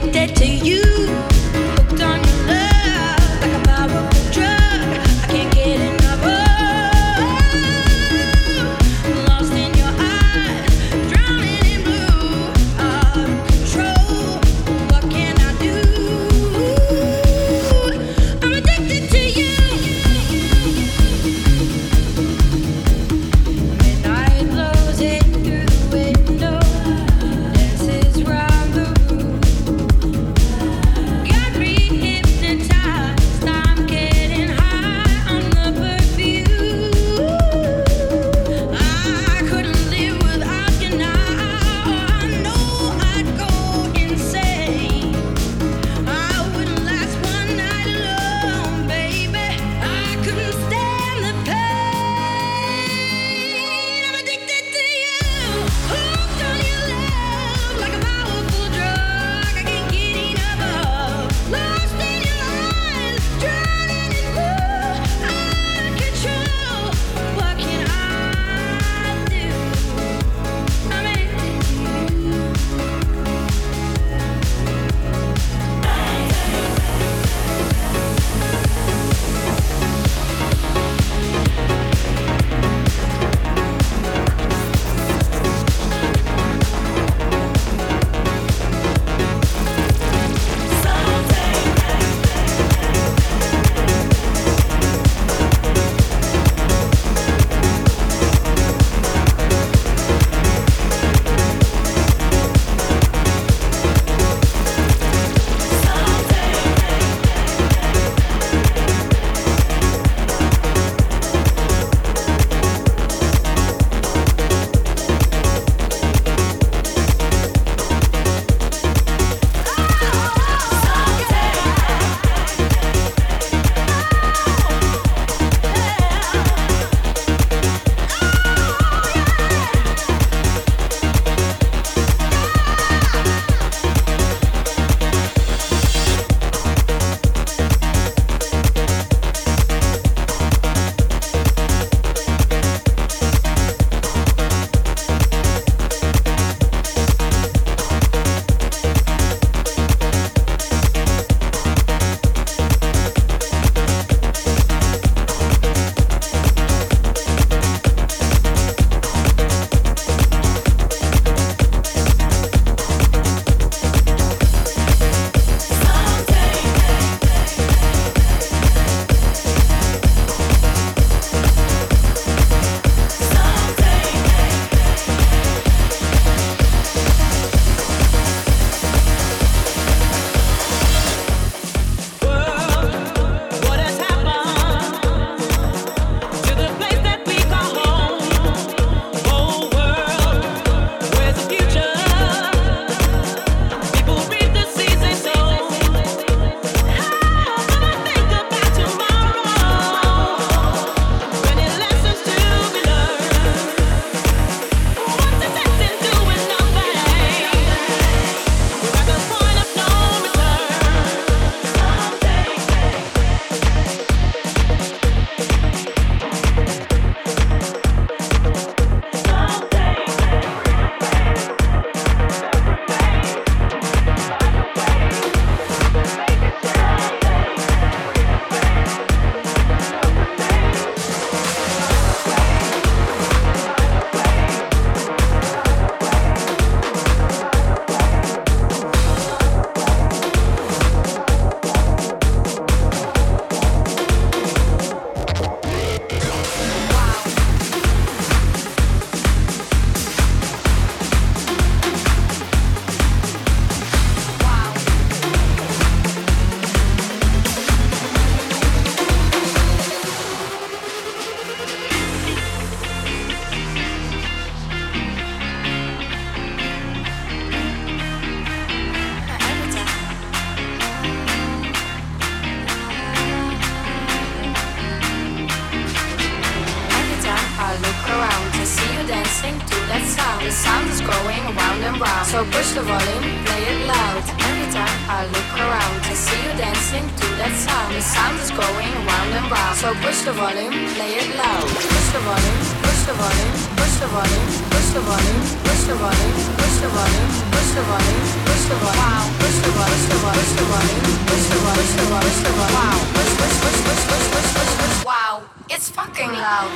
Addicted to you, hooked on your love. Push the volume, play it loud. Every time I look around, I see you dancing to that sound. The sound is going round and round. So push the volume, play it loud. Push the volume, push the volume, push the volume, push the volume, push the volume, push the volume, push the volume, push the volume, wow. Push the volume, push the volume, push the volume, push the volume, push the volume, wow. Push, push, push, push, push, push, push, push, wow. It's fucking loud.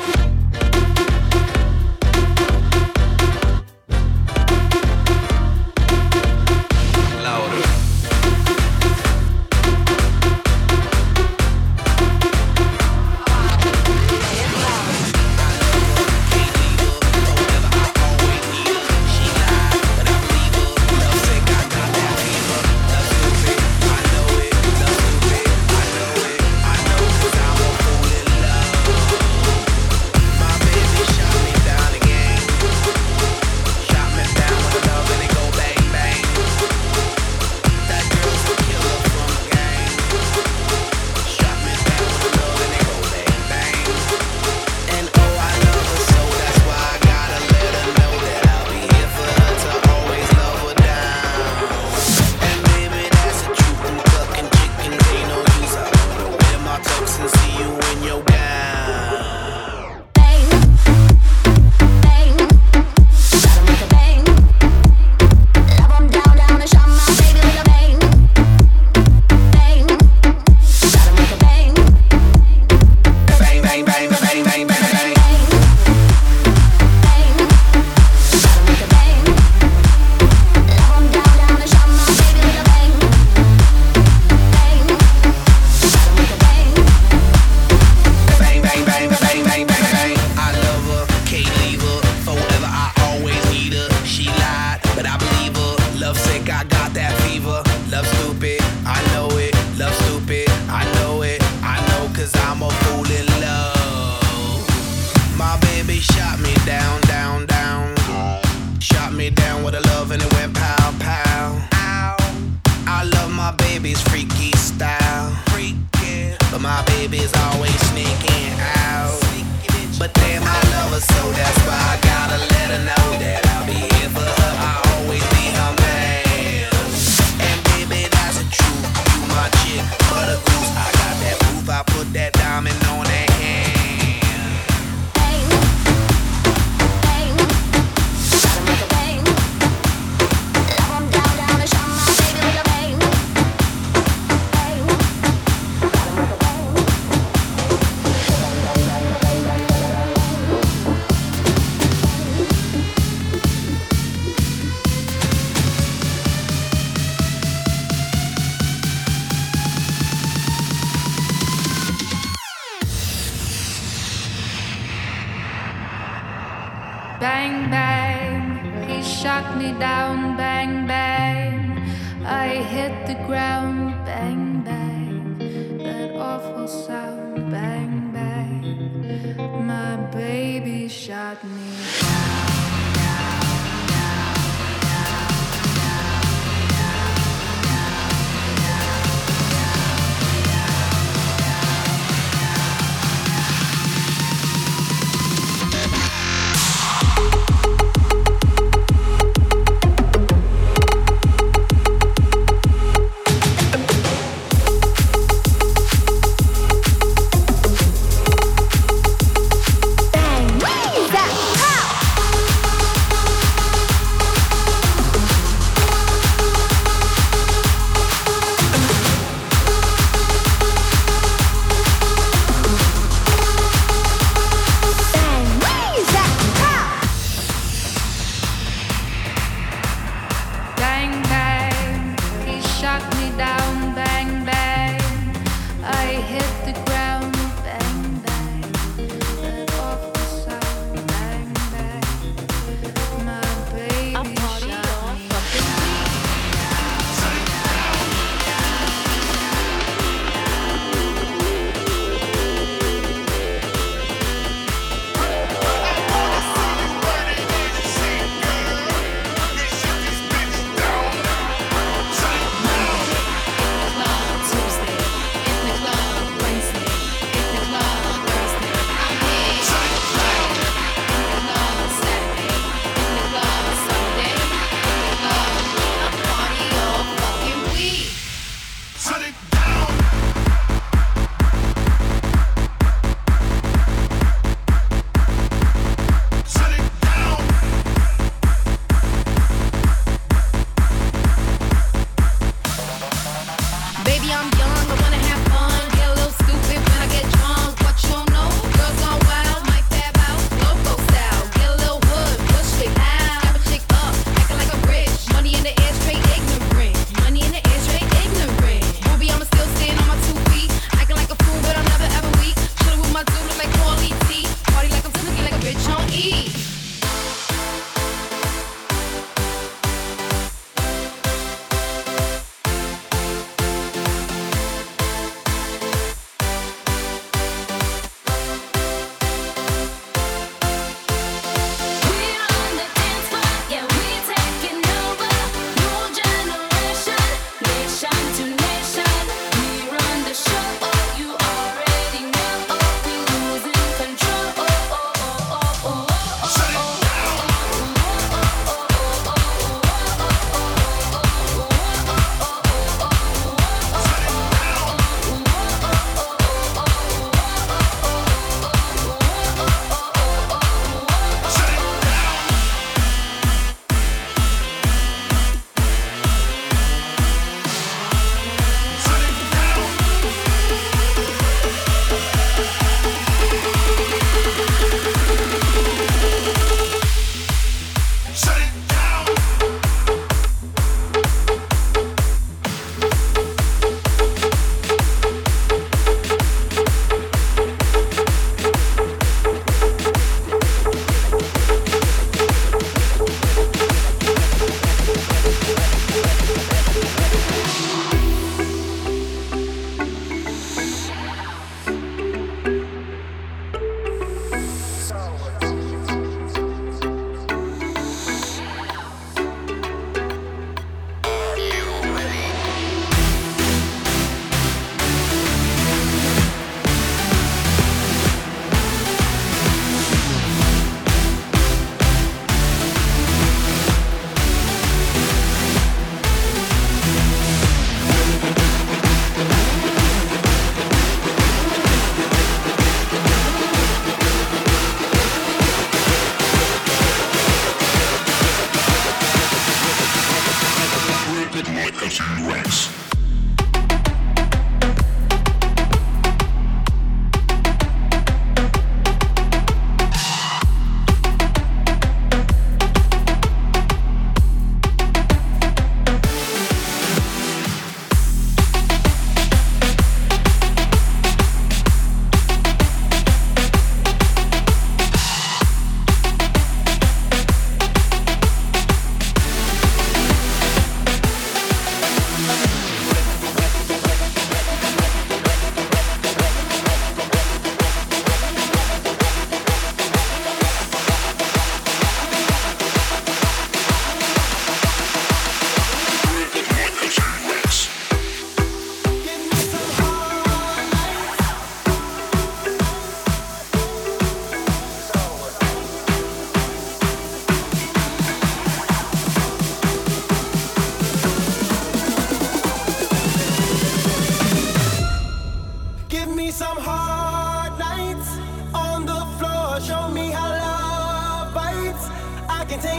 Bang, bang, he shot me down, bang, bang, I hit the ground, bang, bang, that awful sound, bang, bang, my baby shot me down.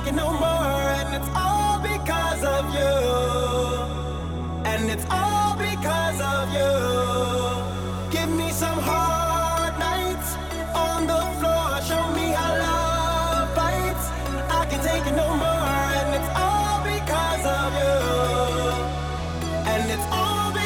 take it no more. And it's all because of you. And it's all because of you. Give me some hard nights on the floor. Show me how love bites. I can take it no more. And it's all because of you. And it's all because of you.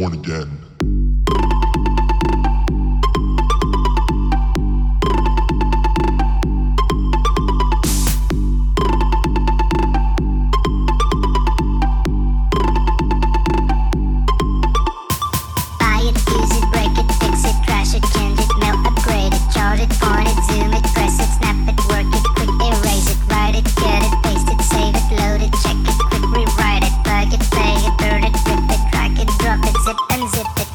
born again. Zip it.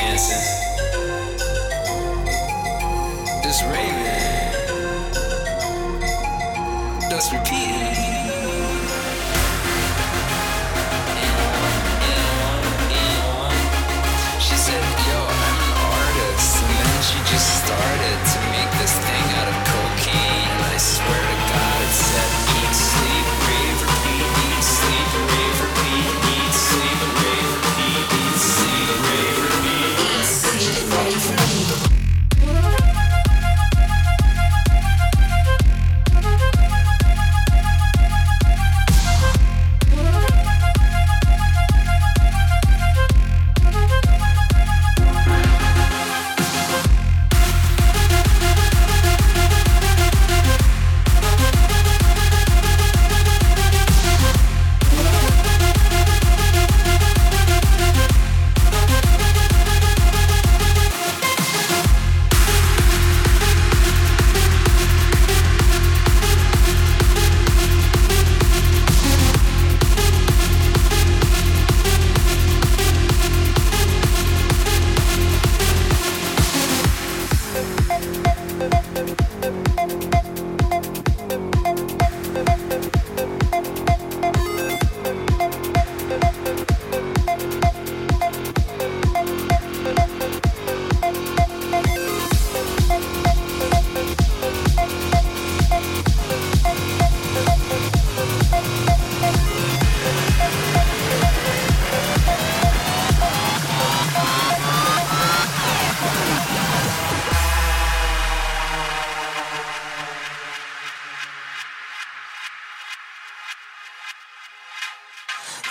dancing, just raving, just repeating. Started to make this thing out of cocaine, and I swear to God it said eat, sleep, rave, repeat, eat, sleep, rave, repeat, eat, sleep, rave, repeat, eat, sleep, rave, repeat, eat, sleep, rave, repeat.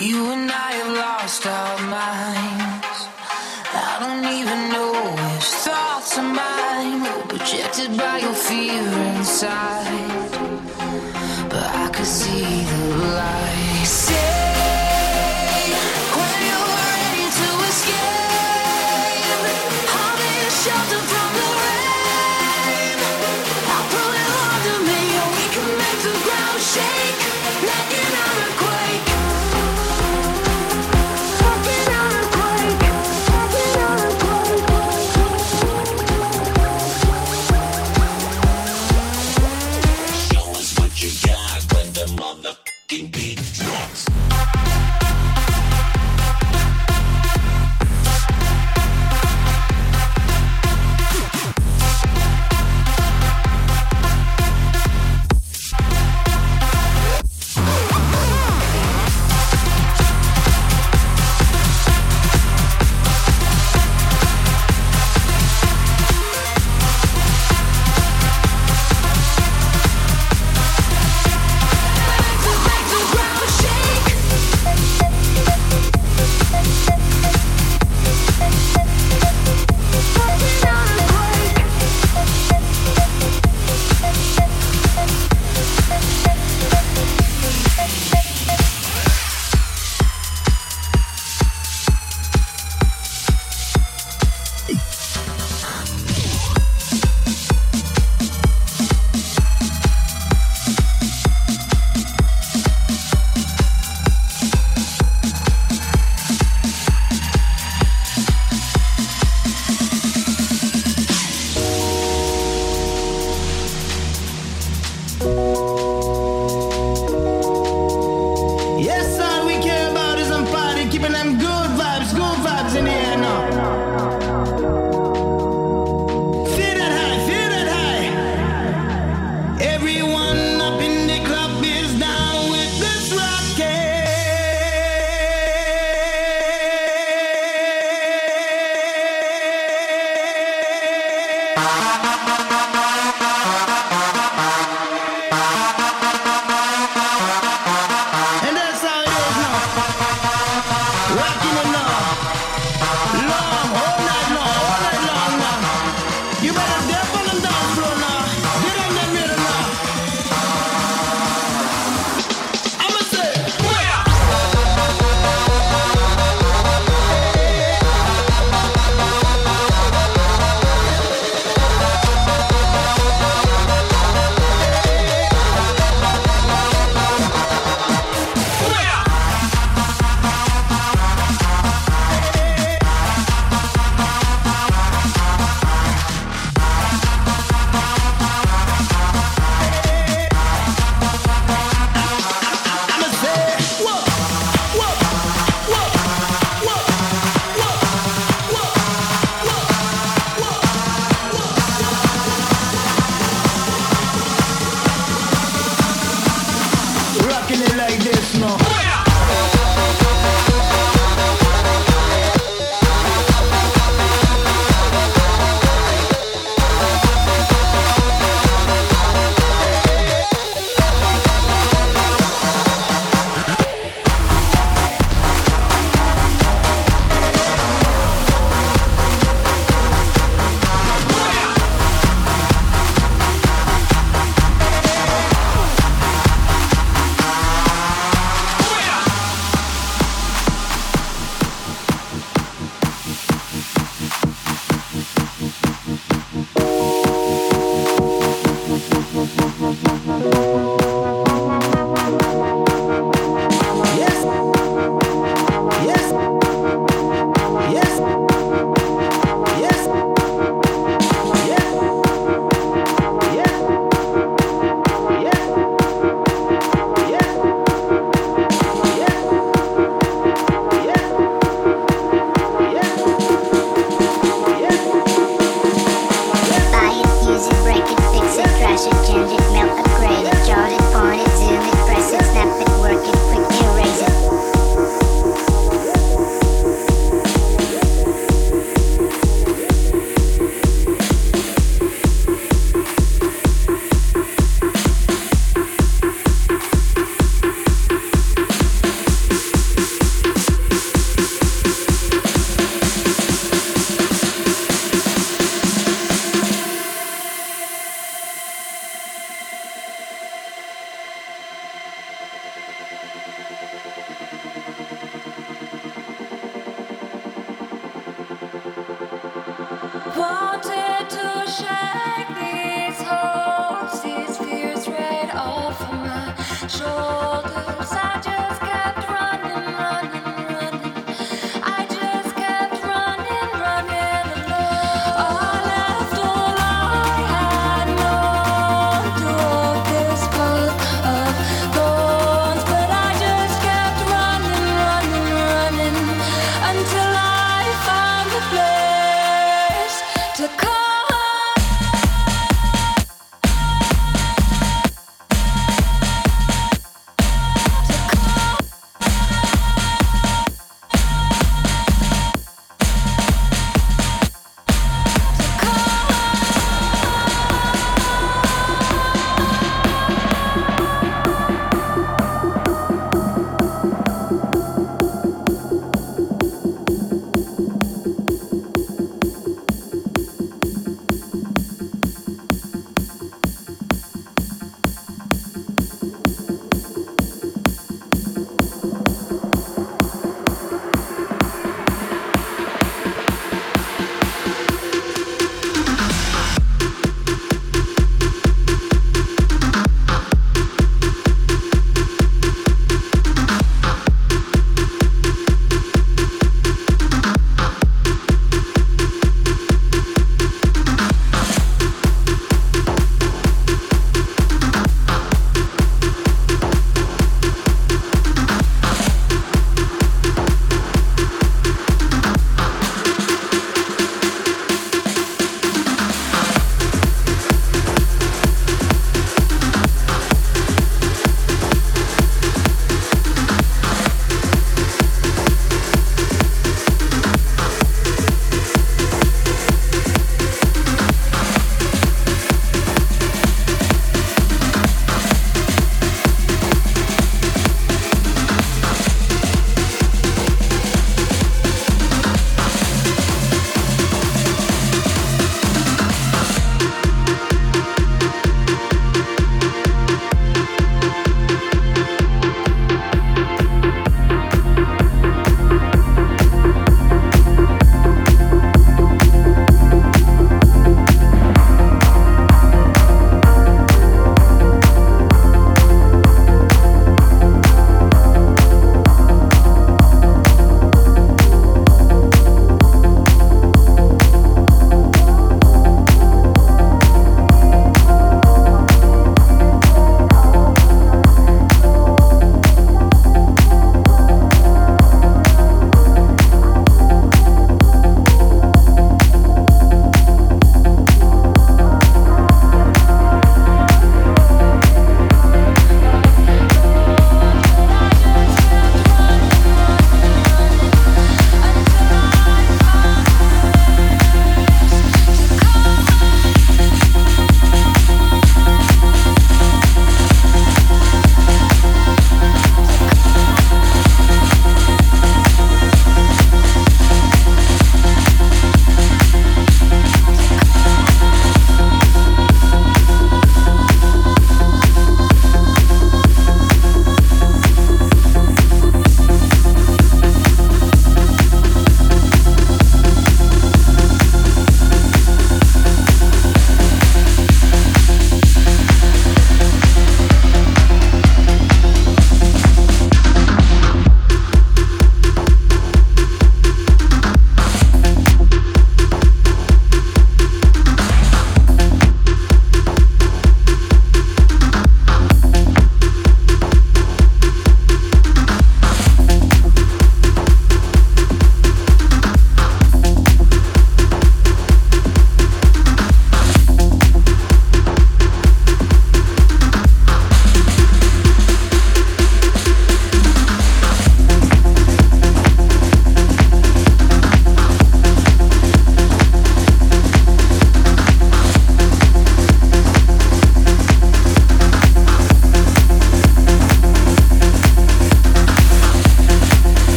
You and I have lost our minds. I don't even know which thoughts of mine were projected by your fear inside, but I could see the light. Say when you're ready to escape, I'll be a shelter from the rain. I'll pull it onto me and we can make the ground shake like an earthquake.